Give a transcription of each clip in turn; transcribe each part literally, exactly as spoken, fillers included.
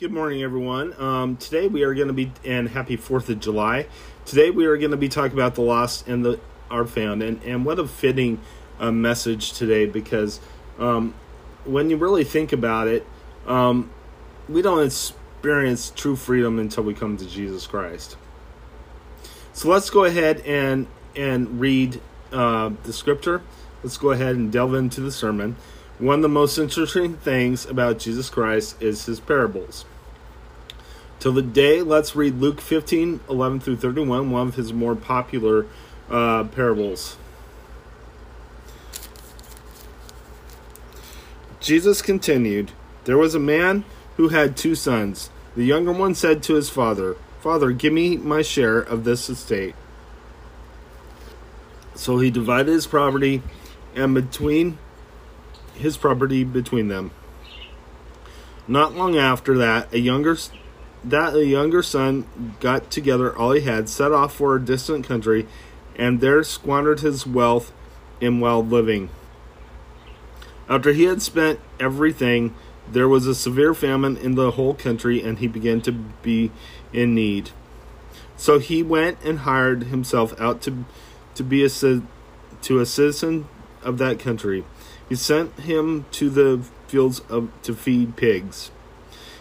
Good morning, everyone. Um, today we are going to be, and happy fourth of July. Today we are going to be talking about the lost and the are found. And, and what a fitting uh, message today, because um, when you really think about it, um, we don't experience true freedom until we come to Jesus Christ. So let's go ahead and, and read uh, the scripture. Let's go ahead and delve into the sermon. One of the most interesting things about Jesus Christ is his parables. Till the day, let's read Luke fifteen, eleven through thirty-one, one of his more popular uh, parables. Jesus continued, "There was a man who had two sons. The younger one said to his father, 'Father, give me my share of this estate.' So he divided his property and between his property between them. Not long after that, a younger that a younger son got together all he had, set off for a distant country, and there squandered his wealth in wild living. After he had spent everything, there was a severe famine in the whole country, and he began to be in need. So he went and hired himself out to to be a to a citizen of that country. He sent him to the fields of, to feed pigs.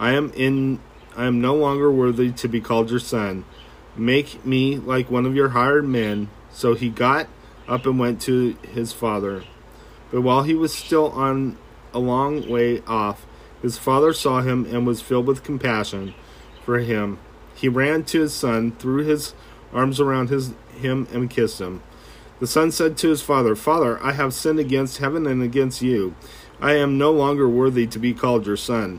I am in. I am no longer worthy to be called your son. Make me like one of your hired men.' So he got up and went to his father. But while he was still on a long way off, his father saw him and was filled with compassion for him. He ran to his son, threw his arms around his him, and kissed him. The son said to his father, 'Father, I have sinned against heaven and against you. I am no longer worthy to be called your son.'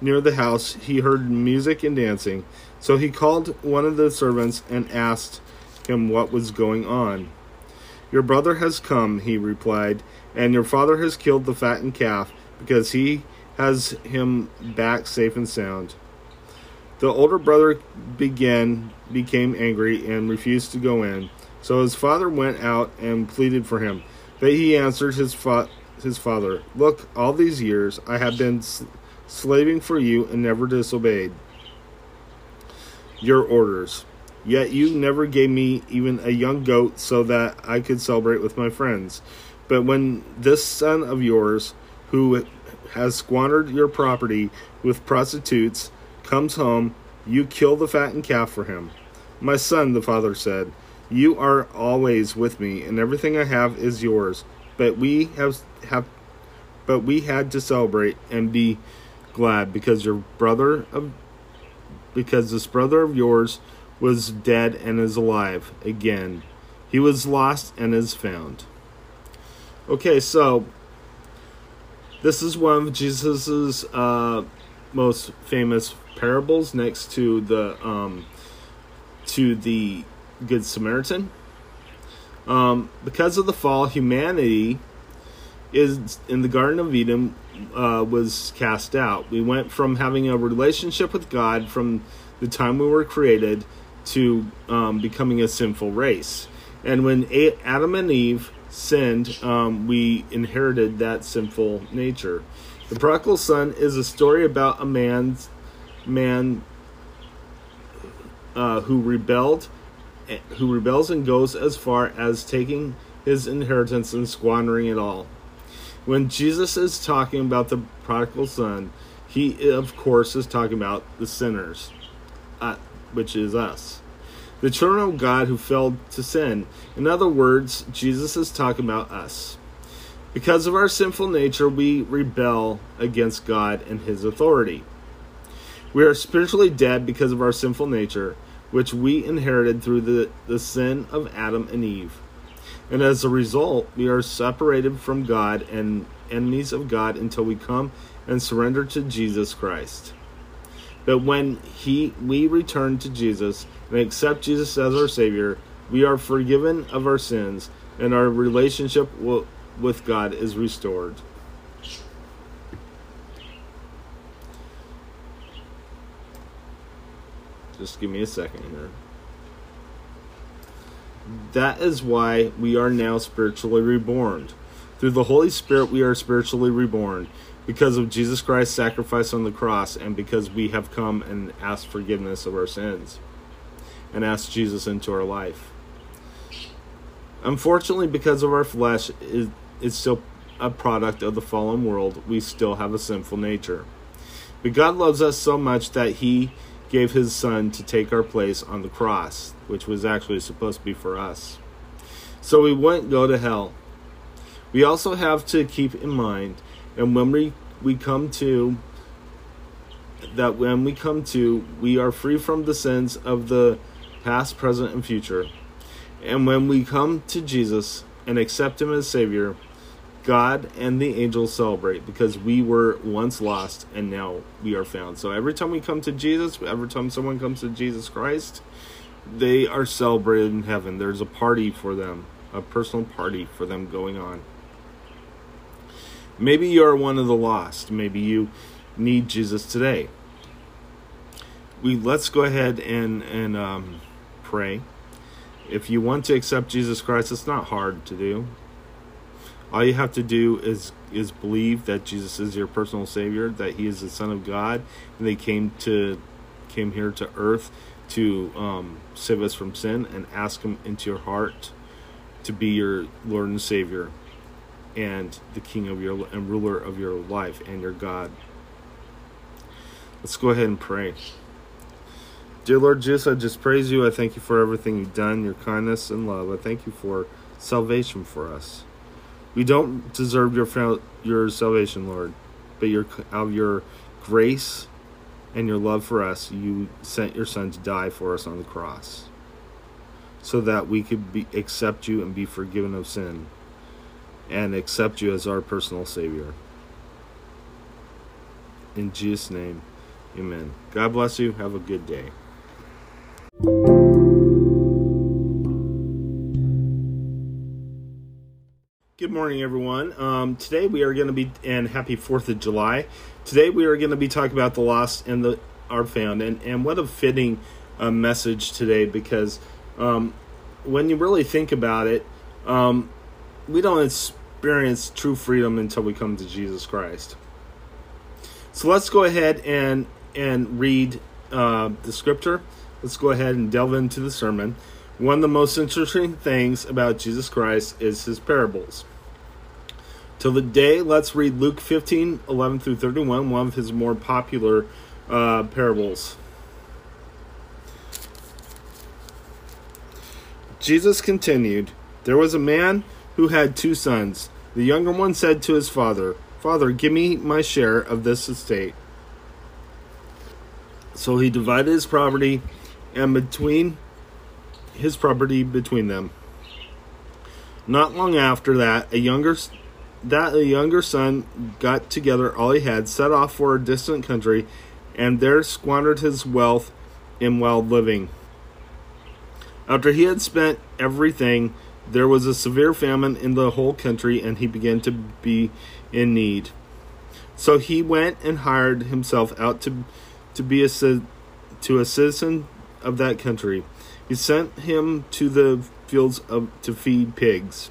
near the house, he heard music and dancing. So he called one of the servants and asked him what was going on. 'Your brother has come,' he replied, 'and your father has killed the fattened calf because he has him back safe and sound.' The older brother began, became angry and refused to go in. So his father went out and pleaded for him. But he answered his, fa- his father, 'Look, all these years I have been sl- slaving for you and never disobeyed your orders. Yet you never gave me even a young goat so that I could celebrate with my friends. But when this son of yours, who has squandered your property with prostitutes, comes home, you kill the fattened calf for him.' 'My son,' the father said, 'you are always with me, and everything I have is yours. But we have, have but we had to celebrate and be glad because your brother of, because this brother of yours was dead and is alive again. He was lost and is found.'" Okay, so this is one of Jesus's uh, most famous parables, next to the um, to the Good Samaritan. Um, because of the fall, humanity is in the Garden of Eden uh, was cast out. We went from having a relationship with God from the time we were created to um, becoming a sinful race. And when a- Adam and Eve sinned, um, we inherited that sinful nature. The Prodigal Son is a story about a man's man uh, who rebelled, who rebels and goes as far as taking his inheritance and squandering it all. When Jesus is talking about the Prodigal Son, He, of course, is talking about the sinners, uh, which is us. The children of God who fell to sin. In other words, Jesus is talking about us. Because of our sinful nature, we rebel against God and his authority. We are spiritually dead because of our sinful nature, which we inherited through the, the sin of Adam and Eve. And as a result, we are separated from God and enemies of God until we come and surrender to Jesus Christ. But when he we return to Jesus and accept Jesus as our Savior, we are forgiven of our sins, and our relationship with God is restored. Just give me a second here. That is why we are now spiritually reborn. Through the Holy Spirit, we are spiritually reborn because of Jesus Christ's sacrifice on the cross, and because we have come and asked forgiveness of our sins and asked Jesus into our life. Unfortunately, because of our flesh is is still a product of the fallen world, we still have a sinful nature. But God loves us so much that he gave his son to take our place on the cross, which was actually supposed to be for us, so we wouldn't go to hell. We also have to keep in mind, and when we, we come to, that when we come to, we are free from the sins of the past, present, and future. And when we come to Jesus and accept him as Savior, God and the angels celebrate, because we were once lost and now we are found. So every time we come to Jesus, every time someone comes to Jesus Christ, they are celebrated in heaven. There's a party for them, a personal party for them going on. Maybe you are one of the lost. Maybe you need Jesus today. We let's go ahead and and um, pray. If you want to accept Jesus Christ, it's not hard to do. All you have to do is is believe that Jesus is your personal Savior, that he is the Son of God, and they came to came here to earth to um, save us from sin, and ask him into your heart to be your Lord and Savior, and the King of your and ruler of your life and your God. Let's go ahead and pray. Dear Lord Jesus, I just praise you. I thank you for everything you've done, your kindness and love. I thank you for salvation for us. We don't deserve your your salvation, Lord, but your out of your grace and your love for us, you sent your son to die for us on the cross, so that we could be, accept you and be forgiven of sin, and accept you as our personal Savior. In Jesus' name, amen. God bless you. Have a good day. Good morning, everyone. Um, today we are going to be, and happy fourth of July. Today we are going to be talking about the lost and the are found. And, and what a fitting uh, message today, because um, when you really think about it, um, we don't experience true freedom until we come to Jesus Christ. So let's go ahead and, and read uh, the scripture. Let's go ahead and delve into the sermon. One of the most interesting things about Jesus Christ is his parables. Till the day, let's read Luke fifteen, eleven through thirty-one, one of his more popular uh, parables. Jesus continued, "There was a man who had two sons. The younger one said to his father, 'Father, give me my share of this estate.' So he divided his property and between his property between them. Not long after that, a younger That a younger son got together all he had, set off for a distant country, and there squandered his wealth in wild living. After he had spent everything, there was a severe famine in the whole country, and he began to be in need. So he went and hired himself out to to be a to a citizen of that country. He sent him to the fields of, to feed pigs.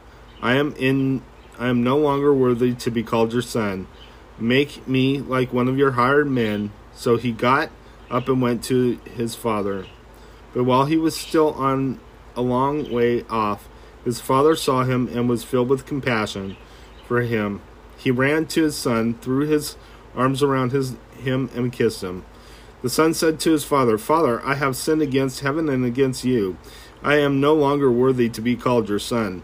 I am in I am no longer worthy to be called your son. Make me like one of your hired men. So he got up and went to his father. But while he was still on a long way off, his father saw him and was filled with compassion for him. He ran to his son, threw his arms around his him, and kissed him. The son said to his father, Father, I have sinned against heaven and against you. I am no longer worthy to be called your son.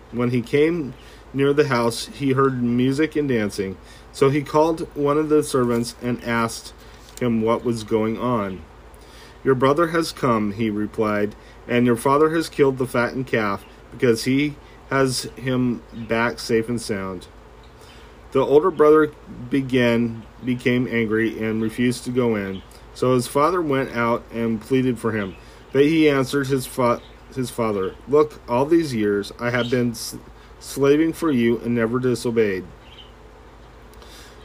When he came near the house, he heard music and dancing. So he called one of the servants and asked him what was going on. Your brother has come, he replied, and your father has killed the fattened calf because he has him back safe and sound. The older brother began, became angry and refused to go in. So his father went out and pleaded for him. But he answered his, fa- his father, Look, all these years I have been sl- slaving for you and never disobeyed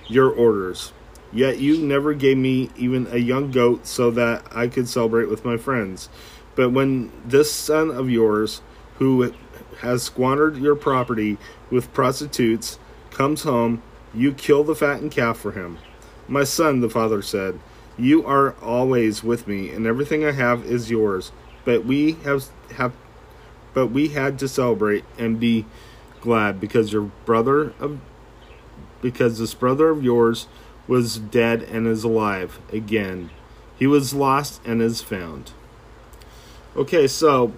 your orders. Yet you never gave me even a young goat so that I could celebrate with my friends. But when this son of yours, who has squandered your property with prostitutes, comes home, you kill the fattened calf for him. My son, the father said, you are always with me, and everything I have is yours. But we have, have, but we had to celebrate and be glad because your brother, of, because this brother of yours was dead and is alive again. He was lost and is found. Okay, so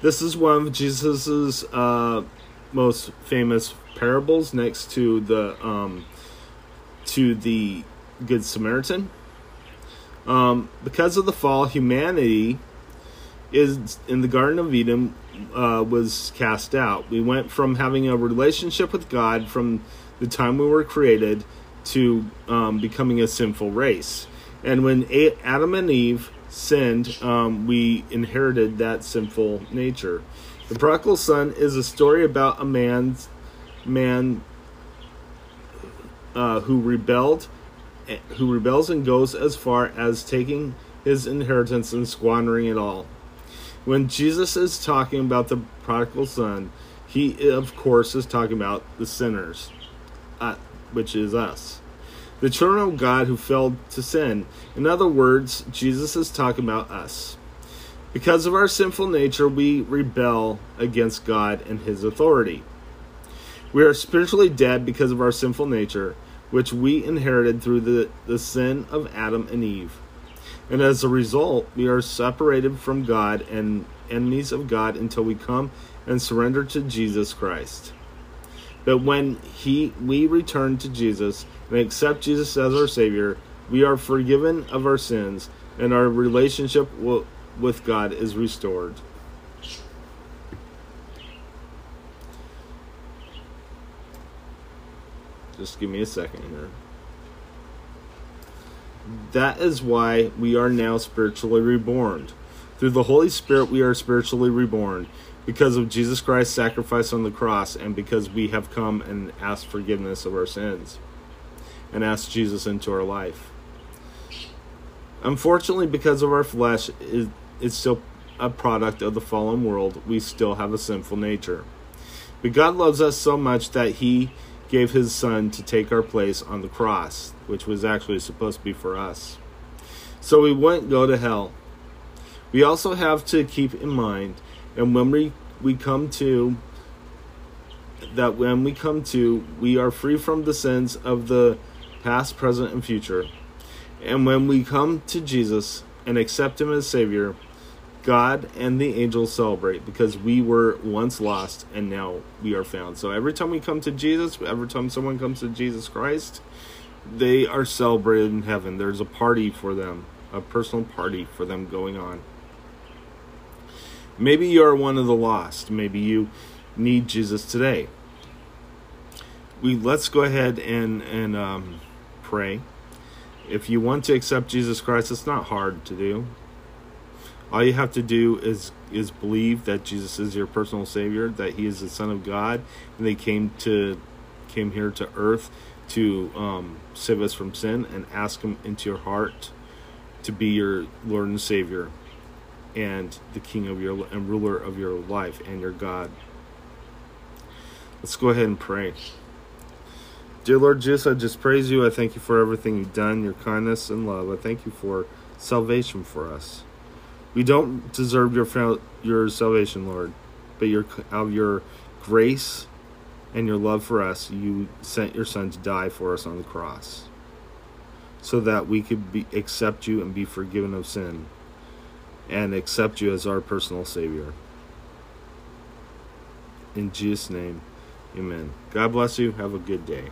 this is one of Jesus's uh, most famous parables, next to the um, to the Good Samaritan. Um, because of the fall, humanity is in the Garden of Eden uh, was cast out. We went from having a relationship with God from the time we were created to um, becoming a sinful race. And when a- Adam and Eve sinned, um, we inherited that sinful nature. The Prodigal Son is a story about a man's man uh, who rebelled, who rebels and goes as far as taking his inheritance and squandering it all. When Jesus is talking about the Prodigal Son, he of course is talking about the sinners, uh, which is us, the children of God who fell to sin. In other words, Jesus is talking about us. Because of our sinful nature, we rebel against God and his authority. We are spiritually dead because of our sinful nature, which we inherited through the, the sin of Adam and Eve. And as a result, we are separated from God and enemies of God until we come and surrender to Jesus Christ. But when he we return to Jesus and accept Jesus as our Savior, we are forgiven of our sins, and our relationship will, with God is restored. Just give me a second here. That is why we are now spiritually reborn. Through the Holy Spirit, we are spiritually reborn because of Jesus Christ's sacrifice on the cross and because we have come and asked forgiveness of our sins and asked Jesus into our life. Unfortunately, because of our flesh, it's still a product of the fallen world. We still have a sinful nature. But God loves us so much that he gave his son to take our place on the cross, which was actually supposed to be for us, so we wouldn't go to hell. We also have to keep in mind, and when we, we come to, that when we come to, we are free from the sins of the past, present, and future. And when we come to Jesus and accept him as Savior, God and the angels celebrate because we were once lost and now we are found. So every time we come to Jesus, every time someone comes to Jesus Christ, they are celebrated in heaven. There's a party for them, a personal party for them going on. Maybe you are one of the lost. Maybe you need Jesus today. We let's go ahead and and um, pray. If you want to accept Jesus Christ, it's not hard to do. All you have to do is is believe that Jesus is your personal Savior, that He is the Son of God, and they came to came here to earth to um, save us from sin, and ask Him into your heart to be your Lord and Savior, and the King of your and ruler of your life and your God. Let's go ahead and pray. Dear Lord Jesus, I just praise you. I thank you for everything you've done, your kindness and love. I thank you for salvation for us. We don't deserve your your salvation, Lord, but your out of your grace and your love for us, you sent your Son to die for us on the cross, so that we could be, accept you and be forgiven of sin, and accept you as our personal Savior. In Jesus' name, amen. God bless you. Have a good day.